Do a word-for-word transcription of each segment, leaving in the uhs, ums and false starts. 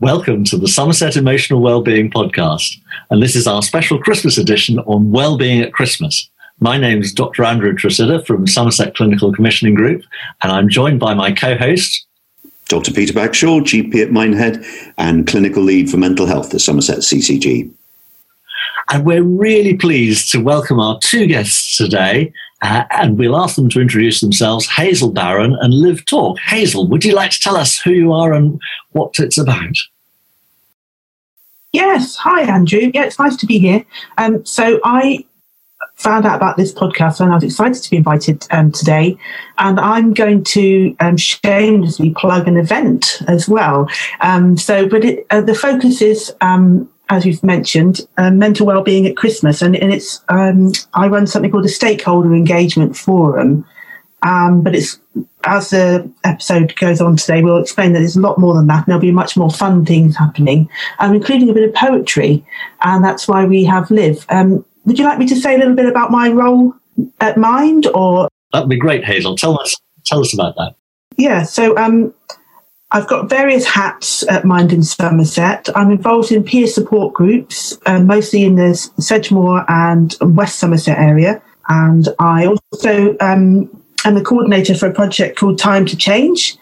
Welcome to the Somerset Emotional Wellbeing podcast, and this is our special Christmas edition on Wellbeing at Christmas. My name is Doctor Andrew Tresidder from Somerset Clinical Commissioning Group, and I'm joined by my co-host, Doctor Peter Bagshaw, G P at Minehead and Clinical Lead for Mental Health at Somerset C C G. And we're really pleased to welcome our two guests today, uh, and we'll ask them to introduce themselves, Hazel Barron and Liv Torc. Hazel, would you like to tell us who you are and what it's about? Yes. Hi, Andrew. Yeah, it's nice to be here. Um, so I found out about this podcast and I was excited to be invited um, today. And I'm going to um, shamelessly plug an event as well. Um, so, but it, uh, the focus is, um, as you've mentioned, uh, mental wellbeing at Christmas. And, and it's um, I run something called a Stakeholder Engagement Forum. Um, but it's, as the episode goes on today, we'll explain that there's a lot more than that. And there'll be much more fun things happening, um, including a bit of poetry. And that's why we have Liv. Um, Would you like me to say a little bit about my role at Mind? Or that'd be great, Hazel. Tell us, tell us about that. Yeah, so um, I've got various hats at Mind in Somerset. I'm involved in peer support groups, uh, mostly in the Sedgemoor and West Somerset area. And I also um, am the coordinator for a project called Time to Change.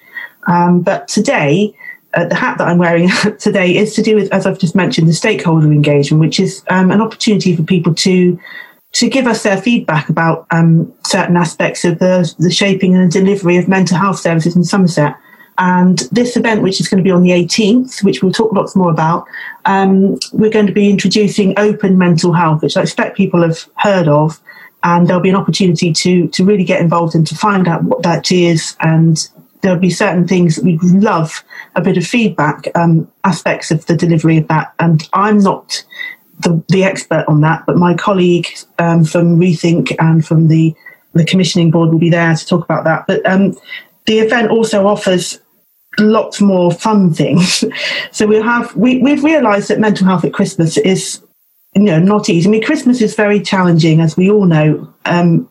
Um, but today, Uh, the hat that I'm wearing today is to do with, as I've just mentioned, the stakeholder engagement, which is um, an opportunity for people to to give us their feedback about um, certain aspects of the, the shaping and delivery of mental health services in Somerset. And this event, which is going to be on the eighteenth, which we'll talk lots more about, um, we're going to be introducing Open Mental Health, which I expect people have heard of. And there'll be an opportunity to to really get involved and to find out what that is, and there'll be certain things that we'd love a bit of feedback, um, aspects of the delivery of that. And I'm not the, the expert on that, but my colleague um, from Rethink and from the, the commissioning board will be there to talk about that. But um, the event also offers lots more fun things. So we'll have, we, we've realised that mental health at Christmas is, you know, not easy. I mean, Christmas is very challenging, as we all know, um,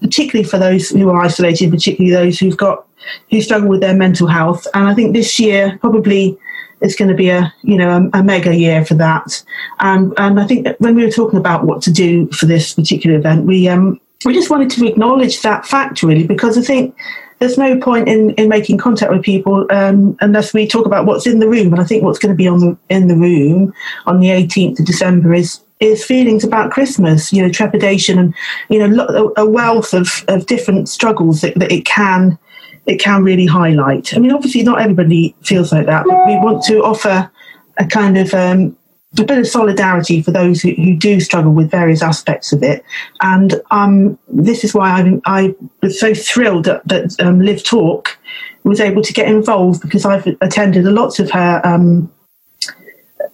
particularly for those who are isolated, particularly those who've got who struggle with their mental health. And I think this year probably is going to be a, you know, a, a mega year for that. Um, and I think that when we were talking about what to do for this particular event, we um, we just wanted to acknowledge that fact, really, because I think there's no point in, in making contact with people um, unless we talk about what's in the room. And I think what's going to be on the, in the room on the eighteenth of December is is feelings about Christmas, you know, trepidation and, you know, a wealth of, of different struggles that, that it can it can really highlight. I mean, obviously not everybody feels like that, but we want to offer a kind of um, a bit of solidarity for those who, who do struggle with various aspects of it. And um, this is why I'm, I was so thrilled that, that um, Liv Torc was able to get involved, because I've attended a lot of her um,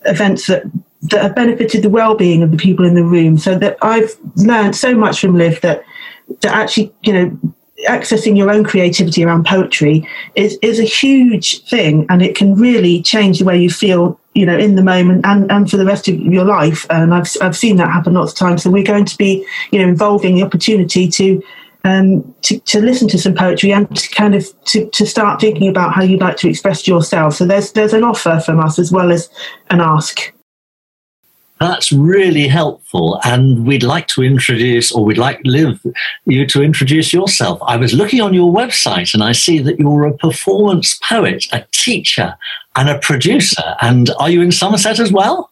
events that that have benefited the well-being of the people in the room. So that I've learned so much from Liv that that actually, you know, accessing your own creativity around poetry is, is a huge thing, and it can really change the way you feel, you know, in the moment and, and for the rest of your life. And I've I've seen that happen lots of times. So we're going to be, you know, involving the opportunity to um to, to listen to some poetry and to kind of to, to start thinking about how you'd like to express yourself. So there's there's an offer from us as well as an ask. That's really helpful, and we'd like to introduce, or we'd like Liv, you to introduce yourself. I was looking on your website, and I see that you're a performance poet, a teacher, and a producer. And are you in Somerset as well?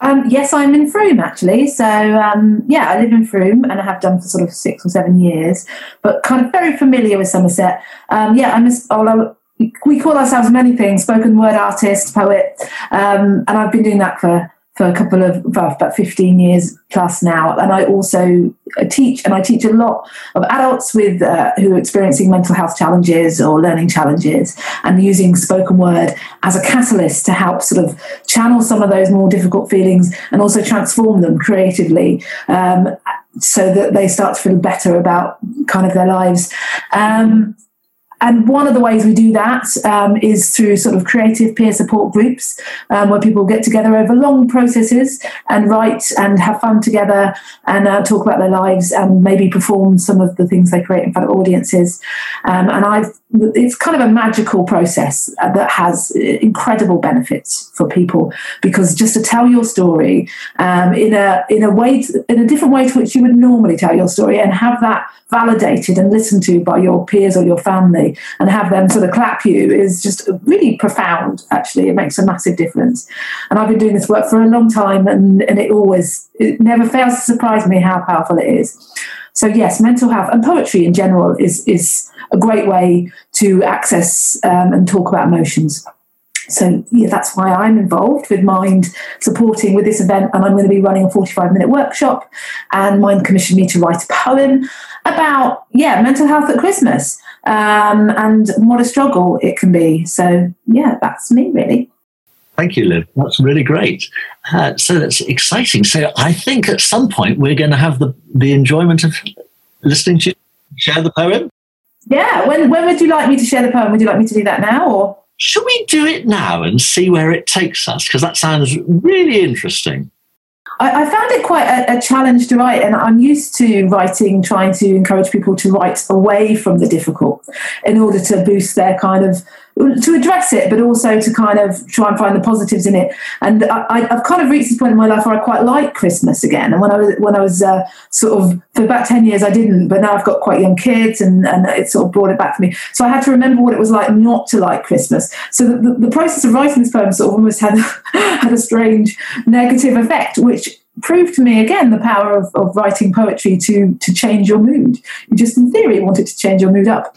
Um, yes, I'm in Frome, actually. So, um, yeah, I live in Frome, and I have done for sort of six or seven years, but kind of very familiar with Somerset. Um, yeah, I'm a... We call ourselves many things, spoken word artist, poet, um, and I've been doing that for... for a couple of, well, about fifteen years plus now. And I also teach, and I teach a lot of adults with uh, who are experiencing mental health challenges or learning challenges, and using spoken word as a catalyst to help sort of channel some of those more difficult feelings and also transform them creatively, um, so that they start to feel better about kind of their lives. Um, And one of the ways we do that um, is through sort of creative peer support groups um, where people get together over long processes and write and have fun together and uh, talk about their lives and maybe perform some of the things they create in front of audiences. Um, and I've, it's kind of a magical process that has incredible benefits for people, because just to tell your story um, in a in a way to, in a different way to which you would normally tell your story, and have that validated and listened to by your peers or your family, and have them sort of clap you, is just really profound. Actually, it makes a massive difference. And I've been doing this work for a long time, and and it always it never fails to surprise me how powerful it is. So yes, mental health and poetry in general is is a great way to access um, and talk about emotions. So yeah, that's why I'm involved with Mind, supporting with this event, and I'm going to be running a forty-five minute workshop, and Mind commissioned me to write a poem about, yeah, mental health at Christmas um, and what a struggle it can be. So yeah, that's me really. Thank you, Liv. That's really great. Uh, so that's exciting. So I think at some point we're going to have the, the enjoyment of listening to you share the poem. Yeah, when when would you like me to share the poem? Would you like me to do that now, or should we do it now and see where it takes us? Because that sounds really interesting. I, I found it quite a, a challenge to write, and I'm used to writing, trying to encourage people to write away from the difficult in order to boost their kind of, to address it, but also to kind of try and find the positives in it. And I, I've kind of reached this point in my life where I quite like Christmas again. And when I was, when I was uh, sort of, for about ten years, I didn't, but now I've got quite young kids, and, and it sort of brought it back for me. So I had to remember what it was like not to like Christmas. So the, the, the process of writing this poem sort of almost had, had a strange negative effect, which proved to me again the power of, of writing poetry to to change your mood. You just in theory wanted to change your mood up,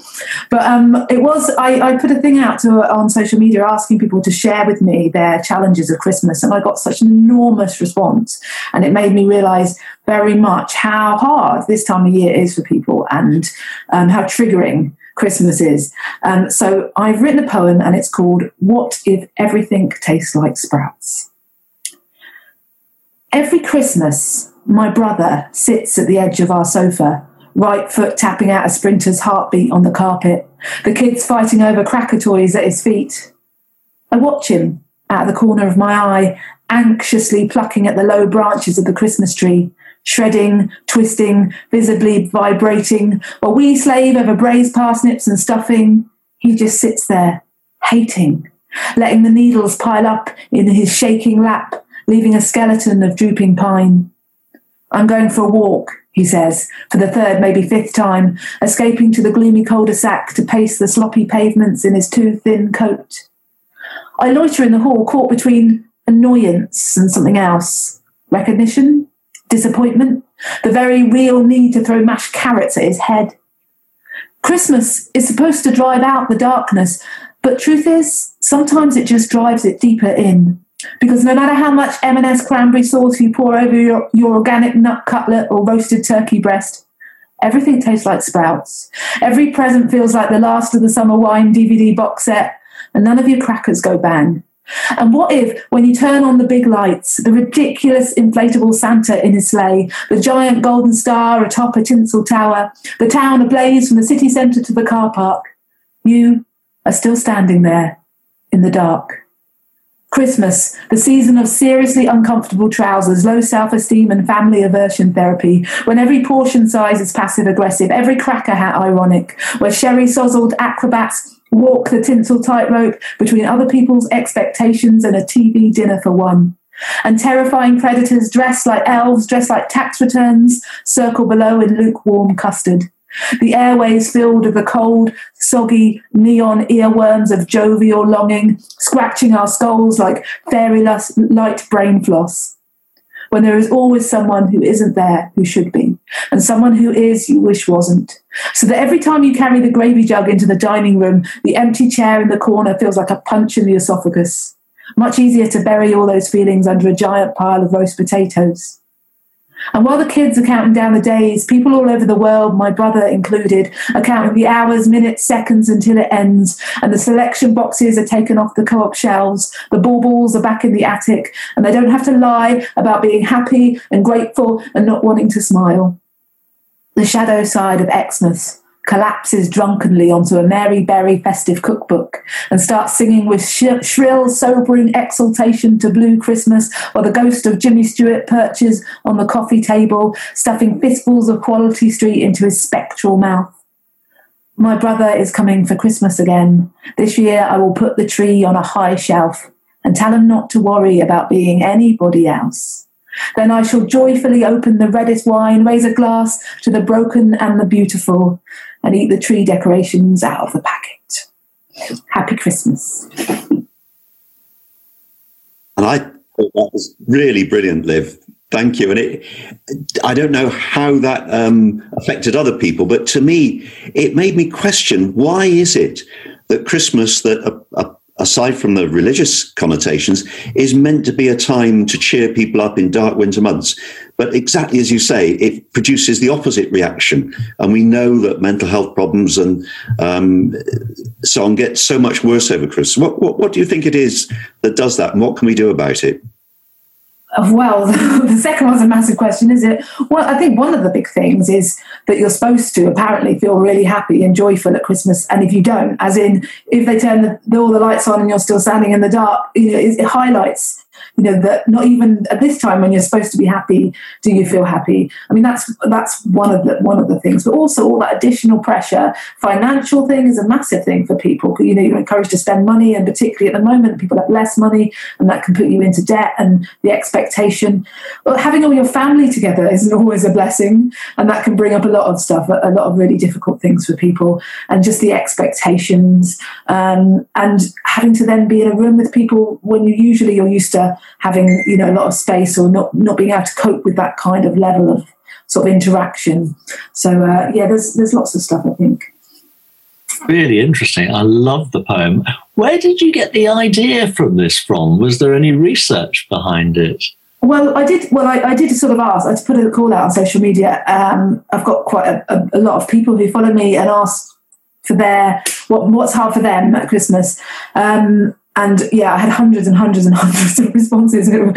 but um it was I, I put a thing out to, on social media asking people to share with me their challenges of Christmas, and I got such an enormous response, and it made me realize very much how hard this time of year is for people, and um, how triggering Christmas is. Um, so I've written a poem, and it's called What If Everything Tastes Like Sprouts. Every Christmas, my brother sits at the edge of our sofa, right foot tapping out a sprinter's heartbeat on the carpet, the kids fighting over cracker toys at his feet. I watch him out of the corner of my eye, anxiously plucking at the low branches of the Christmas tree, shredding, twisting, visibly vibrating, while we slave over braised parsnips and stuffing. He just sits there, hating, letting the needles pile up in his shaking lap, leaving a skeleton of drooping pine. I'm going for a walk, he says, for the third, maybe fifth time, escaping to the gloomy cul-de-sac to pace the sloppy pavements in his too thin coat. I loiter in the hall, caught between annoyance and something else. Recognition? Disappointment? The very real need to throw mashed carrots at his head. Christmas is supposed to drive out the darkness, but truth is, sometimes it just drives it deeper in. Because no matter how much M and S cranberry sauce you pour over your, your organic nut cutlet or roasted turkey breast, everything tastes like sprouts. Every present feels like the last of the summer wine D V D box set, and none of your crackers go bang. And what if, when you turn on the big lights, the ridiculous inflatable Santa in his sleigh, the giant golden star atop a tinsel tower, the town ablaze from the city centre to the car park, you are still standing there in the dark? Christmas, the season of seriously uncomfortable trousers, low self-esteem and family aversion therapy, when every portion size is passive-aggressive, every cracker hat ironic, where sherry-sozzled acrobats walk the tinsel tightrope between other people's expectations and a T V dinner for one. And terrifying predators dressed like elves, dressed like tax returns, circle below in lukewarm custard. The airways filled with the cold, soggy, neon earworms of jovial longing, scratching our skulls like fairy light brain floss. When there is always someone who isn't there who should be, and someone who is you wish wasn't. So that every time you carry the gravy jug into the dining room, the empty chair in the corner feels like a punch in the esophagus. Much easier to bury all those feelings under a giant pile of roast potatoes. And while the kids are counting down the days, people all over the world, my brother included, are counting the hours, minutes, seconds until it ends, and the selection boxes are taken off the co-op shelves, the baubles are back in the attic, and they don't have to lie about being happy and grateful and not wanting to smile. The shadow side of Xmas, collapses drunkenly onto a Mary Berry festive cookbook and starts singing with sh- shrill, sobering exultation to Blue Christmas or the ghost of Jimmy Stewart perches on the coffee table, stuffing fistfuls of Quality Street into his spectral mouth. My brother is coming for Christmas again. This year I will put the tree on a high shelf and tell him not to worry about being anybody else. Then I shall joyfully open the reddest wine, raise a glass to the broken and the beautiful, and eat the tree decorations out of the packet. Happy Christmas. And I thought that was really brilliant, Liv. Thank you. And it, I don't know how that um, affected other people, but to me, it made me question, why is it that Christmas, that a, a aside from the religious connotations, is meant to be a time to cheer people up in dark winter months. But exactly as you say, it produces the opposite reaction. And we know that mental health problems and um, so on get so much worse over Christmas. What, what, what do you think it is that does that? And what can we do about it? Well, the second one's a massive question, is it? Well, I think one of the big things is that you're supposed to apparently feel really happy and joyful at Christmas. And if you don't, as in, if they turn the, the, all the lights on and you're still standing in the dark, you know, it, it highlights, you know, that not even at this time when you're supposed to be happy, do you feel happy? I mean, that's that's one of the one of the things. But also all that additional pressure, financial thing is a massive thing for people. You know, you're encouraged to spend money, and particularly at the moment, people have less money, and that can put you into debt. And the expectation, well, having all your family together isn't always a blessing, and that can bring up a lot of stuff, a lot of really difficult things for people, and just the expectations, um, and having to then be in a room with people when you usually you're used to having, you know, a lot of space, or not not being able to cope with that kind of level of sort of interaction. So uh, yeah, there's there's lots of stuff, I think. Really interesting. I love the poem. Where did you get the idea from this from? Was there any research behind it? Well, I did. Well, I, I did sort of ask. I put a call out on social media. Um, I've got quite a, a, a lot of people who follow me and ask for their what what's hard for them at Christmas. Um, And yeah, I had hundreds and hundreds and hundreds of responses, and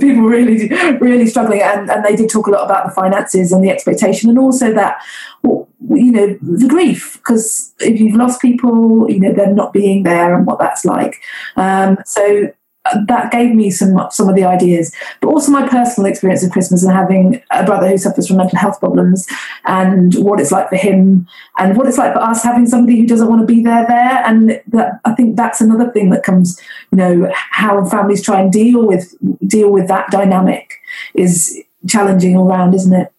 people really, really struggling. And, and they did talk a lot about the finances and the expectation, and also that, well, you know, the grief, because if you've lost people, you know, they're not being there and what that's like. Um, so that gave me some some of the ideas, but also my personal experience of Christmas and having a brother who suffers from mental health problems, and what it's like for him, and what it's like for us having somebody who doesn't want to be there there. And that, I think that's another thing that comes, you know, how families try and deal with deal with that dynamic is challenging all round, isn't it?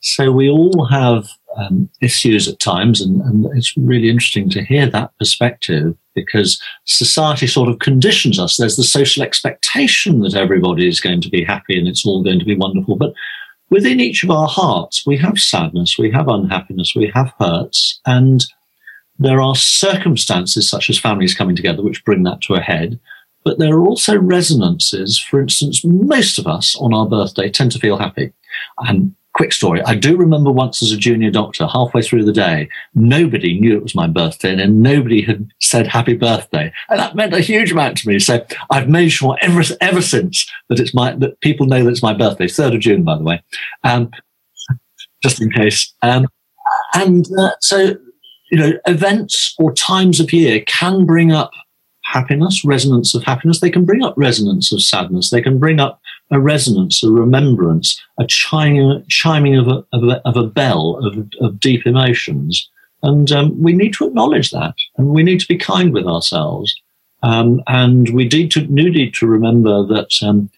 So we all have um, issues at times, and, and it's really interesting to hear that perspective, because society sort of conditions us. There's the social expectation that everybody is going to be happy and it's all going to be wonderful. But within each of our hearts, we have sadness, we have unhappiness, we have hurts. And there are circumstances such as families coming together which bring that to a head. But there are also resonances. For instance, most of us on our birthday tend to feel happy. And quick story. I do remember once as a junior doctor, halfway through the day, nobody knew it was my birthday, and then nobody had said happy birthday. And that meant a huge amount to me. So I've made sure ever, ever since that it's my, that people know that it's my birthday, third of June, by the way, um, just in case. Um, and uh, so, you know, events or times of year can bring up happiness, resonance of happiness. They can bring up resonance of sadness. They can bring up a resonance, a remembrance, a chiming, chiming of, a, of, a, of a bell of, of deep emotions. And um, we need to acknowledge that, and we need to be kind with ourselves. Um, and we need to, need to remember that um,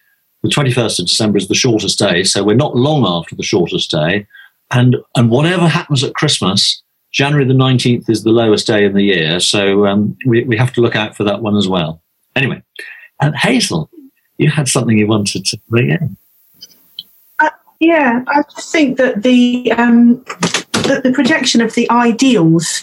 the twenty-first of December is the shortest day, so we're not long after the shortest day. And, and whatever happens at Christmas, January the nineteenth is the lowest day in the year, so um, we, we have to look out for that one as well. Anyway, and Hazel, you had something you wanted to bring in. Uh, yeah, I just think that the um, that the projection of the ideals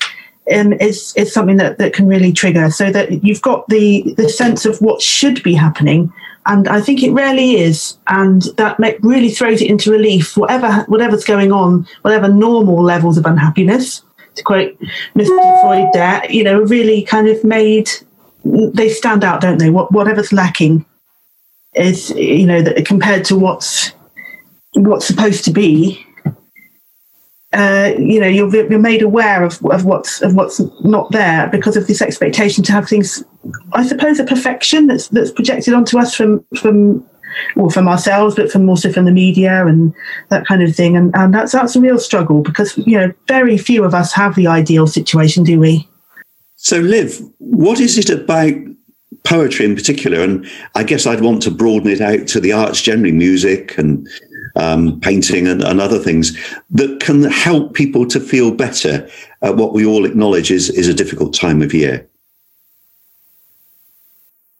um, is is something that, that can really trigger. So that you've got the the sense of what should be happening, and I think it rarely is, and that make, really throws it into relief. Whatever whatever's going on, whatever normal levels of unhappiness, to quote Mister Freud, there, you know, really kind of made they stand out, don't they? What, whatever's lacking is, you know, that compared to what's what's supposed to be, uh, you know, you're you're made aware of of what's of what's not there because of this expectation to have things. I suppose a perfection that's that's projected onto us from from. Well, from ourselves, but from also from the media and that kind of thing, and and that's that's a real struggle because you know very few of us have the ideal situation, do we? So, Liv, what is it about poetry in particular? And I guess I'd want to broaden it out to the arts generally, music and um, painting and, and other things that can help people to feel better at what we all acknowledge is is a difficult time of year.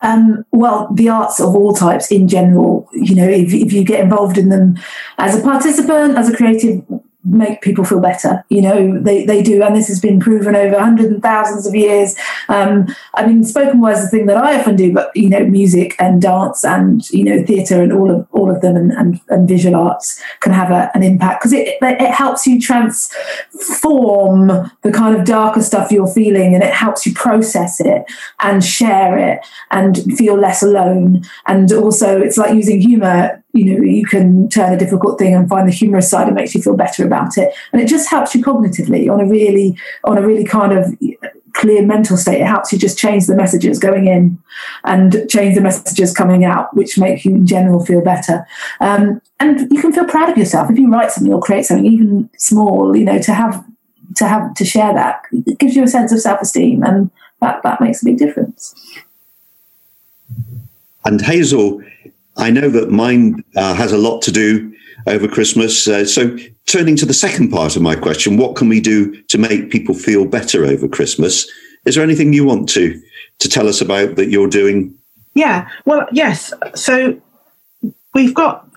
Um, well, the arts of all types in general, you know, if, if you get involved in them as a participant, as a creative, make people feel better. You know, they, they do. And this has been proven over hundreds and thousands of years. Um, I mean, spoken word is the thing that I often do, but, you know, music and dance and, you know, theatre and all of all of them and, and, and visual arts can have a, an impact because it, it helps you transform the kind of darker stuff you're feeling and it helps you process it and share it and feel less alone. And also it's like using humour. You know, you can turn a difficult thing and find the humorous side and makes you feel better about it. And it just helps you cognitively on a really, on a really kind of clear mental state. It helps you just change the messages going in and change the messages coming out, which make you in general feel better. Um, and you can feel proud of yourself if you write something or create something, even small, you know, to have, to have, to share that. It gives you a sense of self-esteem and that, that makes a big difference. And Hazel, I know that Mind uh, has a lot to do over Christmas. Uh, so turning to the second part of my question, what can we do to make people feel better over Christmas? Is there anything you want to to tell us about that you're doing? Yeah, well, yes. So we've got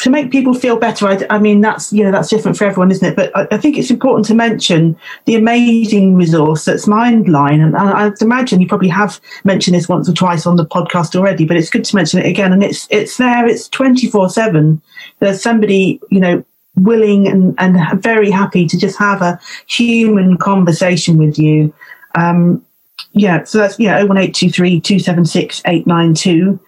to make people feel better. I, I mean, that's, you know, that's different for everyone, isn't it? But I, I think it's important to mention the amazing resource that's Mindline. And, and I imagine you probably have mentioned this once or twice on the podcast already, but it's good to mention it again. And it's, it's there, it's twenty-four seven. There's somebody, you know, willing and, and very happy to just have a human conversation with you. Um, yeah. So that's, yeah, oh one eight two three, two seven six, eight nine two.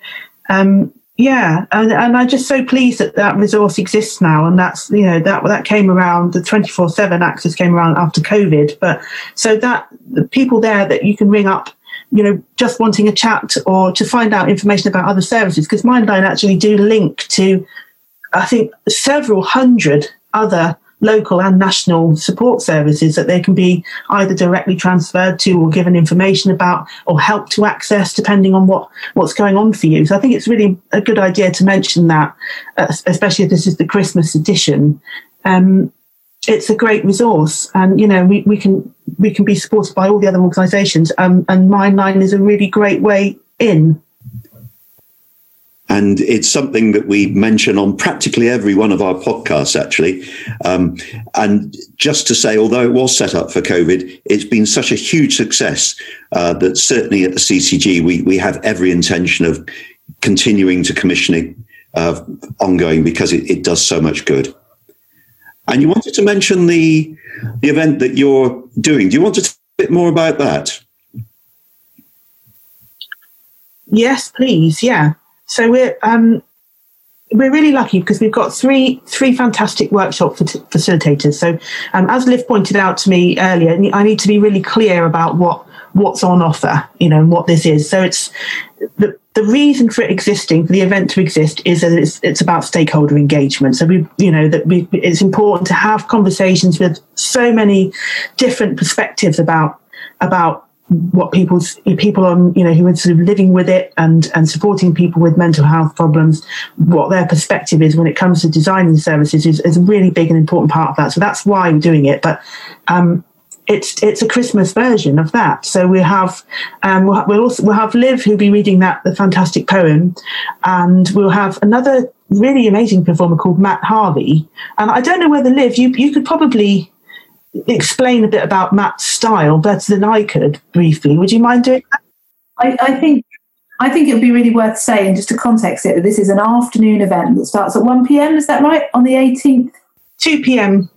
Um, Yeah, and, and I'm just so pleased that that resource exists now, and that's, you know, that that came around, the twenty-four seven access came around after COVID, but so that the people there that you can ring up, you know, just wanting a chat or to find out information about other services, because Mindline actually do link to, I think, several hundred other local and national support services that they can be either directly transferred to or given information about or help to access depending on what what's going on for you. So I think it's really a good idea to mention that, especially if this is the Christmas edition. Um, it's a great resource, and you know we, we can we can be supported by all the other organisations, um, and Mindline is a really great way in. And it's something that we mention on practically every one of our podcasts, actually. Um, and just to say, although it was set up for COVID, it's been such a huge success uh, that certainly at the C C G, we, we have every intention of continuing to commission it uh, ongoing because it, it does so much good. And you wanted to mention the, the event that you're doing. Do you want to tell a bit more about that? Yes, please. Yeah. So we're um, we're really lucky because we've got three three fantastic workshop facilitators. So um, as Liv pointed out to me earlier, I need to be really clear about what what's on offer, you know, and what this is. So it's the the reason for it existing, for the event to exist, is that it's it's about stakeholder engagement. So we, you know, that we it's important to have conversations with so many different perspectives about about. what people's people on, you know, who are sort of living with it and, and supporting people with mental health problems, what their perspective is when it comes to designing services is, is a really big and important part of that. So that's why we're doing it. But um, it's it's a Christmas version of that. So we have um, we'll, we'll also we'll have Liv who'll be reading that the fantastic poem, and we'll have another really amazing performer called Matt Harvey. And I don't know whether Liv you you could probably explain a bit about Matt's style better than I could briefly. Would you mind doing that? I, I think I think it would be really worth saying, just to context it, that this is an afternoon event that starts at one p.m, is that right, on the eighteenth? two p.m.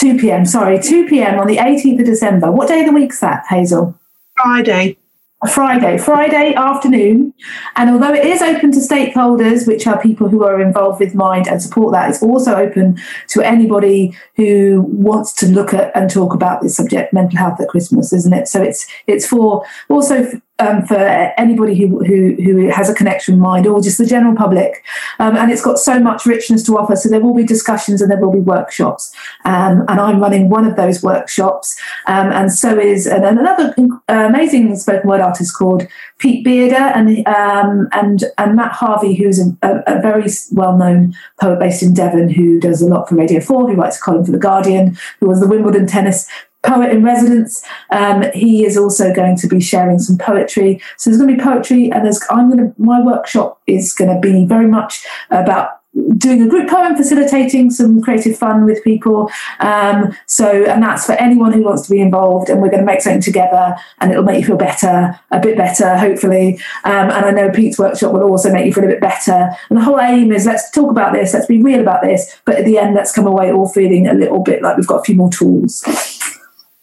two p.m, sorry, two p.m. on the eighteenth of December. What day of the week's that, Hazel? Friday. a Friday, Friday afternoon. And although it is open to stakeholders, which are people who are involved with Mind and support that, it's also open to anybody who wants to look at and talk about this subject, mental health at Christmas, isn't it? So it's it's for also um, for anybody who, who, who has a connection with Mind or just the general public. Um, and it's got so much richness to offer. So there will be discussions and there will be workshops. Um, and I'm running one of those workshops. Um, and so is and another amazing spoken word artist called Pete Bearder and um, and and Matt Harvey, who's a, a, a very well-known poet based in Devon, who does a lot for Radio four, who writes a column for The Guardian, who was the Wimbledon tennis poet in residence. Um, he is also going to be sharing some poetry. So there's going to be poetry, and there's I'm going to my workshop is going to be very much about doing a group poem, facilitating some creative fun with people. Um, so, and that's for anyone who wants to be involved, and we're going to make something together, and it'll make you feel better, a bit better, hopefully. Um, and I know Pete's workshop will also make you feel a bit better. And the whole aim is let's talk about this, let's be real about this, but at the end, let's come away all feeling a little bit like we've got a few more tools.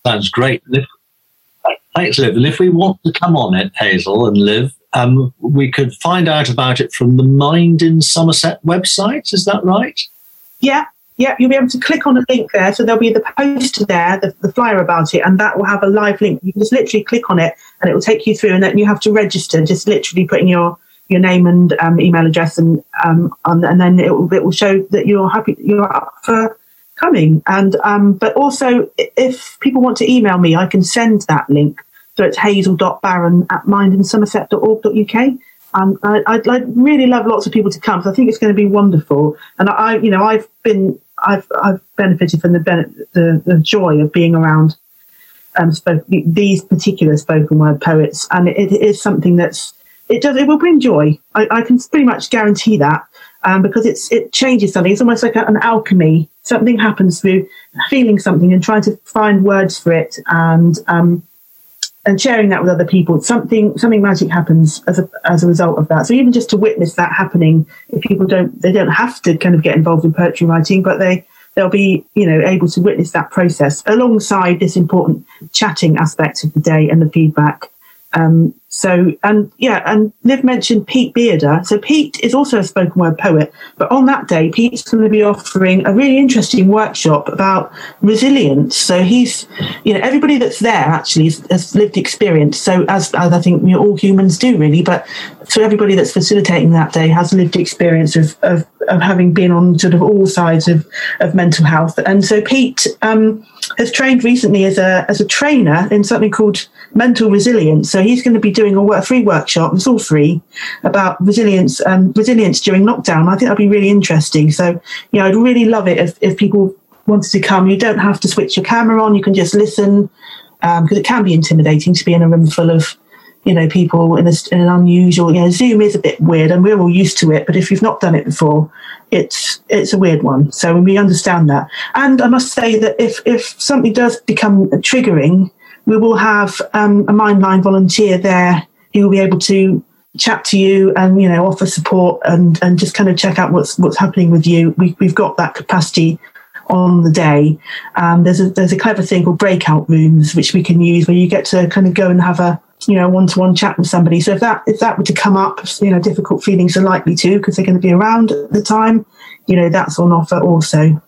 Sounds great. Liv, thanks, Liv. And if we want to come on it, Hazel and Liv, Um, we could find out about it from the Mind in Somerset website, is that right? Yeah, yeah, you'll be able to click on a link there, so there'll be the poster there, the, the flyer about it, and that will have a live link. You can just literally click on it and it will take you through, and then you have to register, just literally putting your, your name and um, email address, and um, on, and then it will, it will show that you're happy, you're up for coming. And um, but also, if people want to email me, I can send that link. So it's hazel dot barron at mind in somerset dot org dot u k. Um, I, I'd, I'd really love lots of people to come, because I think it's going to be wonderful. And I, you know, I've been, I've, I've benefited from the, the the joy of being around um spoke, these particular spoken word poets, and it, it is something that's it does it will bring joy. I, I can pretty much guarantee that, um, because it's it changes something. It's almost like an alchemy. Something happens through feeling something and trying to find words for it, and um. And sharing that with other people, something something magic happens as a as a result of that. So even just to witness that happening, if people don't, they don't have to kind of get involved in poetry writing, but they they'll be you know able to witness that process alongside this important chatting aspect of the day and the feedback. Um, so and yeah, and Liv mentioned Pete Bearder. So Pete is also a spoken word poet, but on that day, Pete's going to be offering a really interesting workshop about resilience. So he's, you know, everybody that's there actually has, has lived experience. So as, as I think we all humans do, really, but so everybody that's facilitating that day has lived experience of of, of having been on sort of all sides of, of mental health. And so Pete um, has trained recently as a as a trainer in something called mental resilience. So he's going to be doing a work, free workshop, it's all free, about resilience um, resilience during lockdown. I think that'd be really interesting. So, you know, I'd really love it if, if people wanted to come. You don't have to switch your camera on. You can just listen, um, because it can be intimidating to be in a room full of, you know, people in, a, in an unusual, you know, Zoom is a bit weird and we're all used to it. But if you've not done it before, it's it's a weird one. So we understand that. And I must say that if, if something does become triggering, we will have um, a Mindline volunteer there who will be able to chat to you and, you know, offer support and, and just kind of check out what's what's happening with you. We, we've got that capacity on the day. Um, there's a there's a clever thing called breakout rooms, which we can use, where you get to kind of go and have a, you know, one-to-one chat with somebody. So if that if that were to come up, you know, difficult feelings are likely to, because they're going to be around at the time, you know, that's on offer also.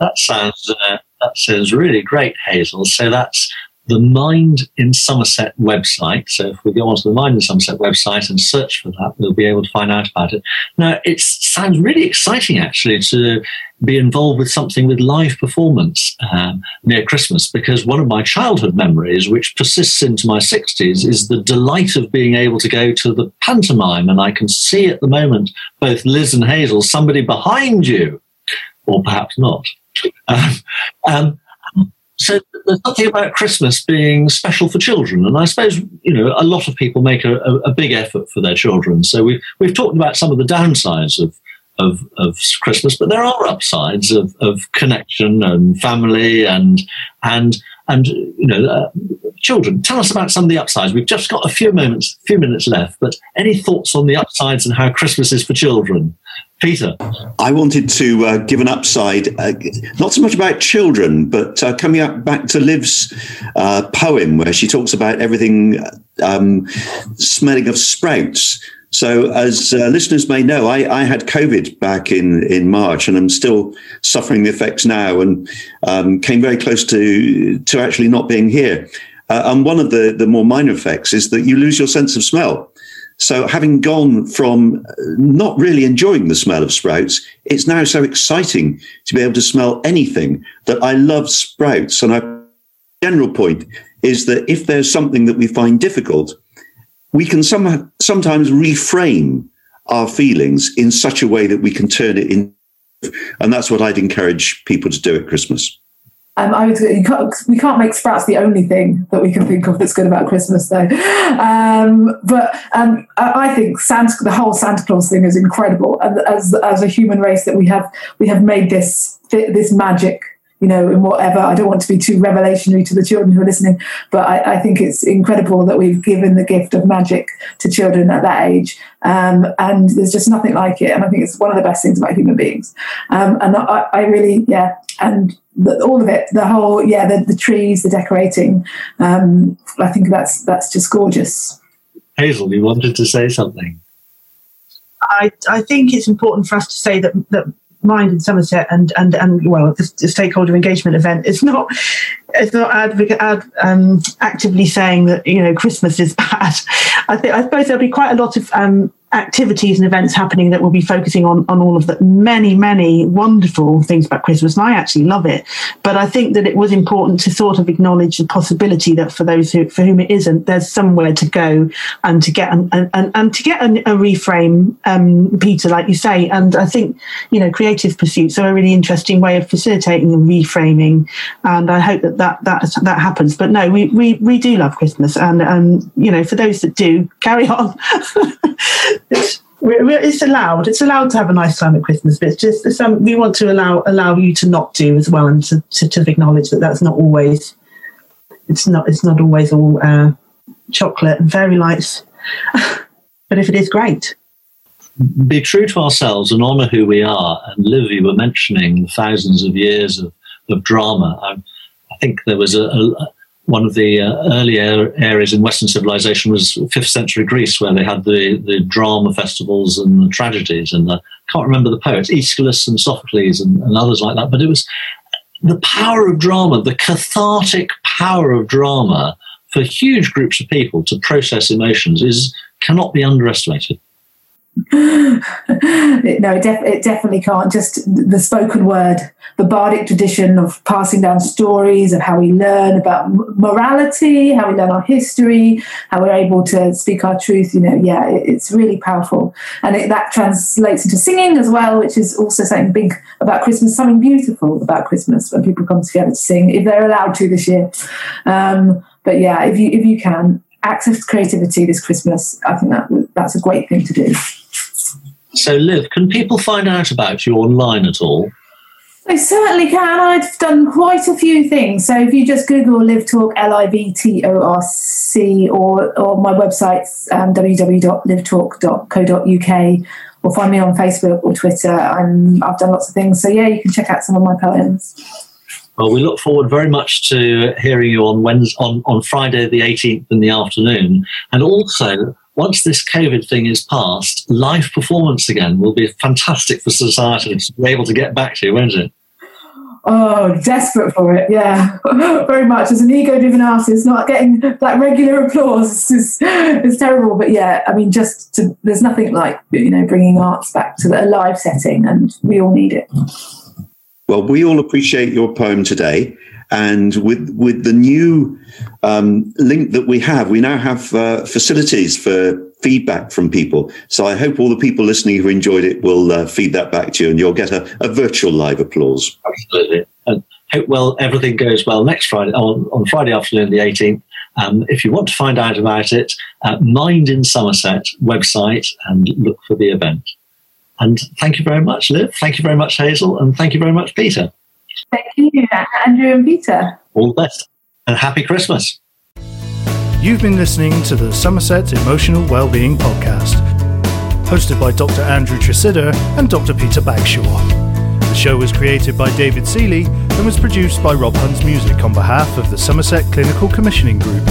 That sounds... Uh... That sounds really great, Hazel. So that's the Mind in Somerset website. So if we go onto the Mind in Somerset website and search for that, we'll be able to find out about it. Now, it sounds really exciting, actually, to be involved with something with live performance um, near Christmas, because one of my childhood memories, which persists into my sixties, is the delight of being able to go to the pantomime. And I can see at the moment, both Liz and Hazel, somebody behind you, or perhaps not. Um, um, so there's something about Christmas being special for children, and I suppose, you know, a lot of people make a, a, a big effort for their children. So we've we've talked about some of the downsides of of, of Christmas, but there are upsides of, of connection and family and and and you know, uh, children. Tell us about some of the upsides. We've just got a few moments, few minutes left, but any thoughts on the upsides and how Christmas is for children, Peter? I wanted to uh, give an upside, uh, not so much about children, but uh, coming up back to Liv's uh, poem where she talks about everything um, smelling of sprouts. So as uh, listeners may know, I, I had COVID back in, in March, and I'm still suffering the effects now, and um, came very close to to actually not being here. Uh, and one of the, the more minor effects is that you lose your sense of smell. So having gone from not really enjoying the smell of sprouts, it's now so exciting to be able to smell anything that I love sprouts. And our general point is that if there's something that we find difficult, we can somehow, sometimes reframe our feelings in such a way that we can turn it in. And that's what I'd encourage people to do at Christmas. Um, I would, you can't, we can't make sprouts the only thing that we can think of that's good about Christmas, though. Um, but um, I think Santa, the whole Santa Claus thing is incredible. And as as a human race, that we have we have made this this magic, you know, in whatever. I don't want to be too revelationary to the children who are listening, but I, I think it's incredible that we've given the gift of magic to children at that age. Um, and there's just nothing like it. And I think it's one of the best things about human beings. Um, and I, I really, yeah, and. The, all of it, the whole, yeah, the, the trees, the decorating. Um, I think that's that's just gorgeous. Hazel, you wanted to say something. I I think it's important for us to say that that Mind in Somerset and and and well, the, the stakeholder engagement event is not it's not advocate ad, um, actively saying that, you know, Christmas is bad. I think I suppose there'll be quite a lot of um, activities and events happening that will be focusing on, on all of the many, many wonderful things about Christmas. And I actually love it. But I think that it was important to sort of acknowledge the possibility that for those who, for whom it isn't, there's somewhere to go and to get an, and, and, and to get an, a reframe, um, Peter, like you say. And I think, you know, creative pursuits are a really interesting way of facilitating and reframing. And I hope that that, that, that happens. But no, we, we, we do love Christmas. And, um, you know, for those that do, carry on. It's, it's allowed. It's allowed to have a nice time at Christmas, but it's just it's, um, we want to allow allow you to not do as well, and to, to, to acknowledge that that's not always. It's not. It's not always all uh, chocolate and fairy lights, but if it is, great. Be true to ourselves and honour who we are. And Liv, you were mentioning thousands of years of, of drama. I, I think there was a. a One of the uh, earlier areas in Western civilization was fifth century Greece, where they had the, the drama festivals and the tragedies. And the, I can't remember the poets, Aeschylus and Sophocles and, and others like that. But it was the power of drama, the cathartic power of drama for huge groups of people to process emotions is cannot be underestimated. no, it, def- it definitely can't. Just the spoken word, the bardic tradition of passing down stories of how we learn about m- morality, how we learn our history, how we're able to speak our truth. You know, yeah, it, it's really powerful, and it, that translates into singing as well, which is also something big about Christmas, something beautiful about Christmas when people come together to sing, if they're allowed to this year. Um, but yeah, if you if you can access creativity this Christmas, I think that that's a great thing to do. So, Liv, can people find out about you online at all? They certainly can. I've done quite a few things. So if you just Google Liv Torc, L I V T O R C, or, or my website's um, w w w dot liv torc dot co dot u k, or find me on Facebook or Twitter. I'm, I've done lots of things. So, yeah, you can check out some of my poems. Well, we look forward very much to hearing you on Wednesday, on, on Friday the eighteenth in the afternoon. And also, once this COVID thing is past, live performance again will be fantastic for society to be able to get back to, won't it? Oh, desperate for it, yeah. Very much. As an ego-driven artist, not getting that regular applause is, is terrible. But yeah, I mean, just to, there's nothing like, you know, bringing arts back to a live setting, and we all need it. Well, we all appreciate your poem today. And with with the new um, link that we have, we now have uh, facilities for feedback from people. So I hope all the people listening who enjoyed it will uh, feed that back to you, and you'll get a, a virtual live applause. Absolutely. And hope well everything goes well next Friday, on, on Friday afternoon, the eighteenth. Um, if you want to find out about it, uh, Mind in Somerset website, and look for the event. And thank you very much, Liv. Thank you very much, Hazel. And thank you very much, Peter. Thank you, Andrew and Peter. All the best, and happy Christmas. You've been listening to the Somerset Emotional Wellbeing Podcast. hosted by Doctor Andrew Tresidder and Doctor Peter Bagshaw. The show was created by David Seeley and was produced by Rob Hunt's Music on behalf of the Somerset Clinical Commissioning Group.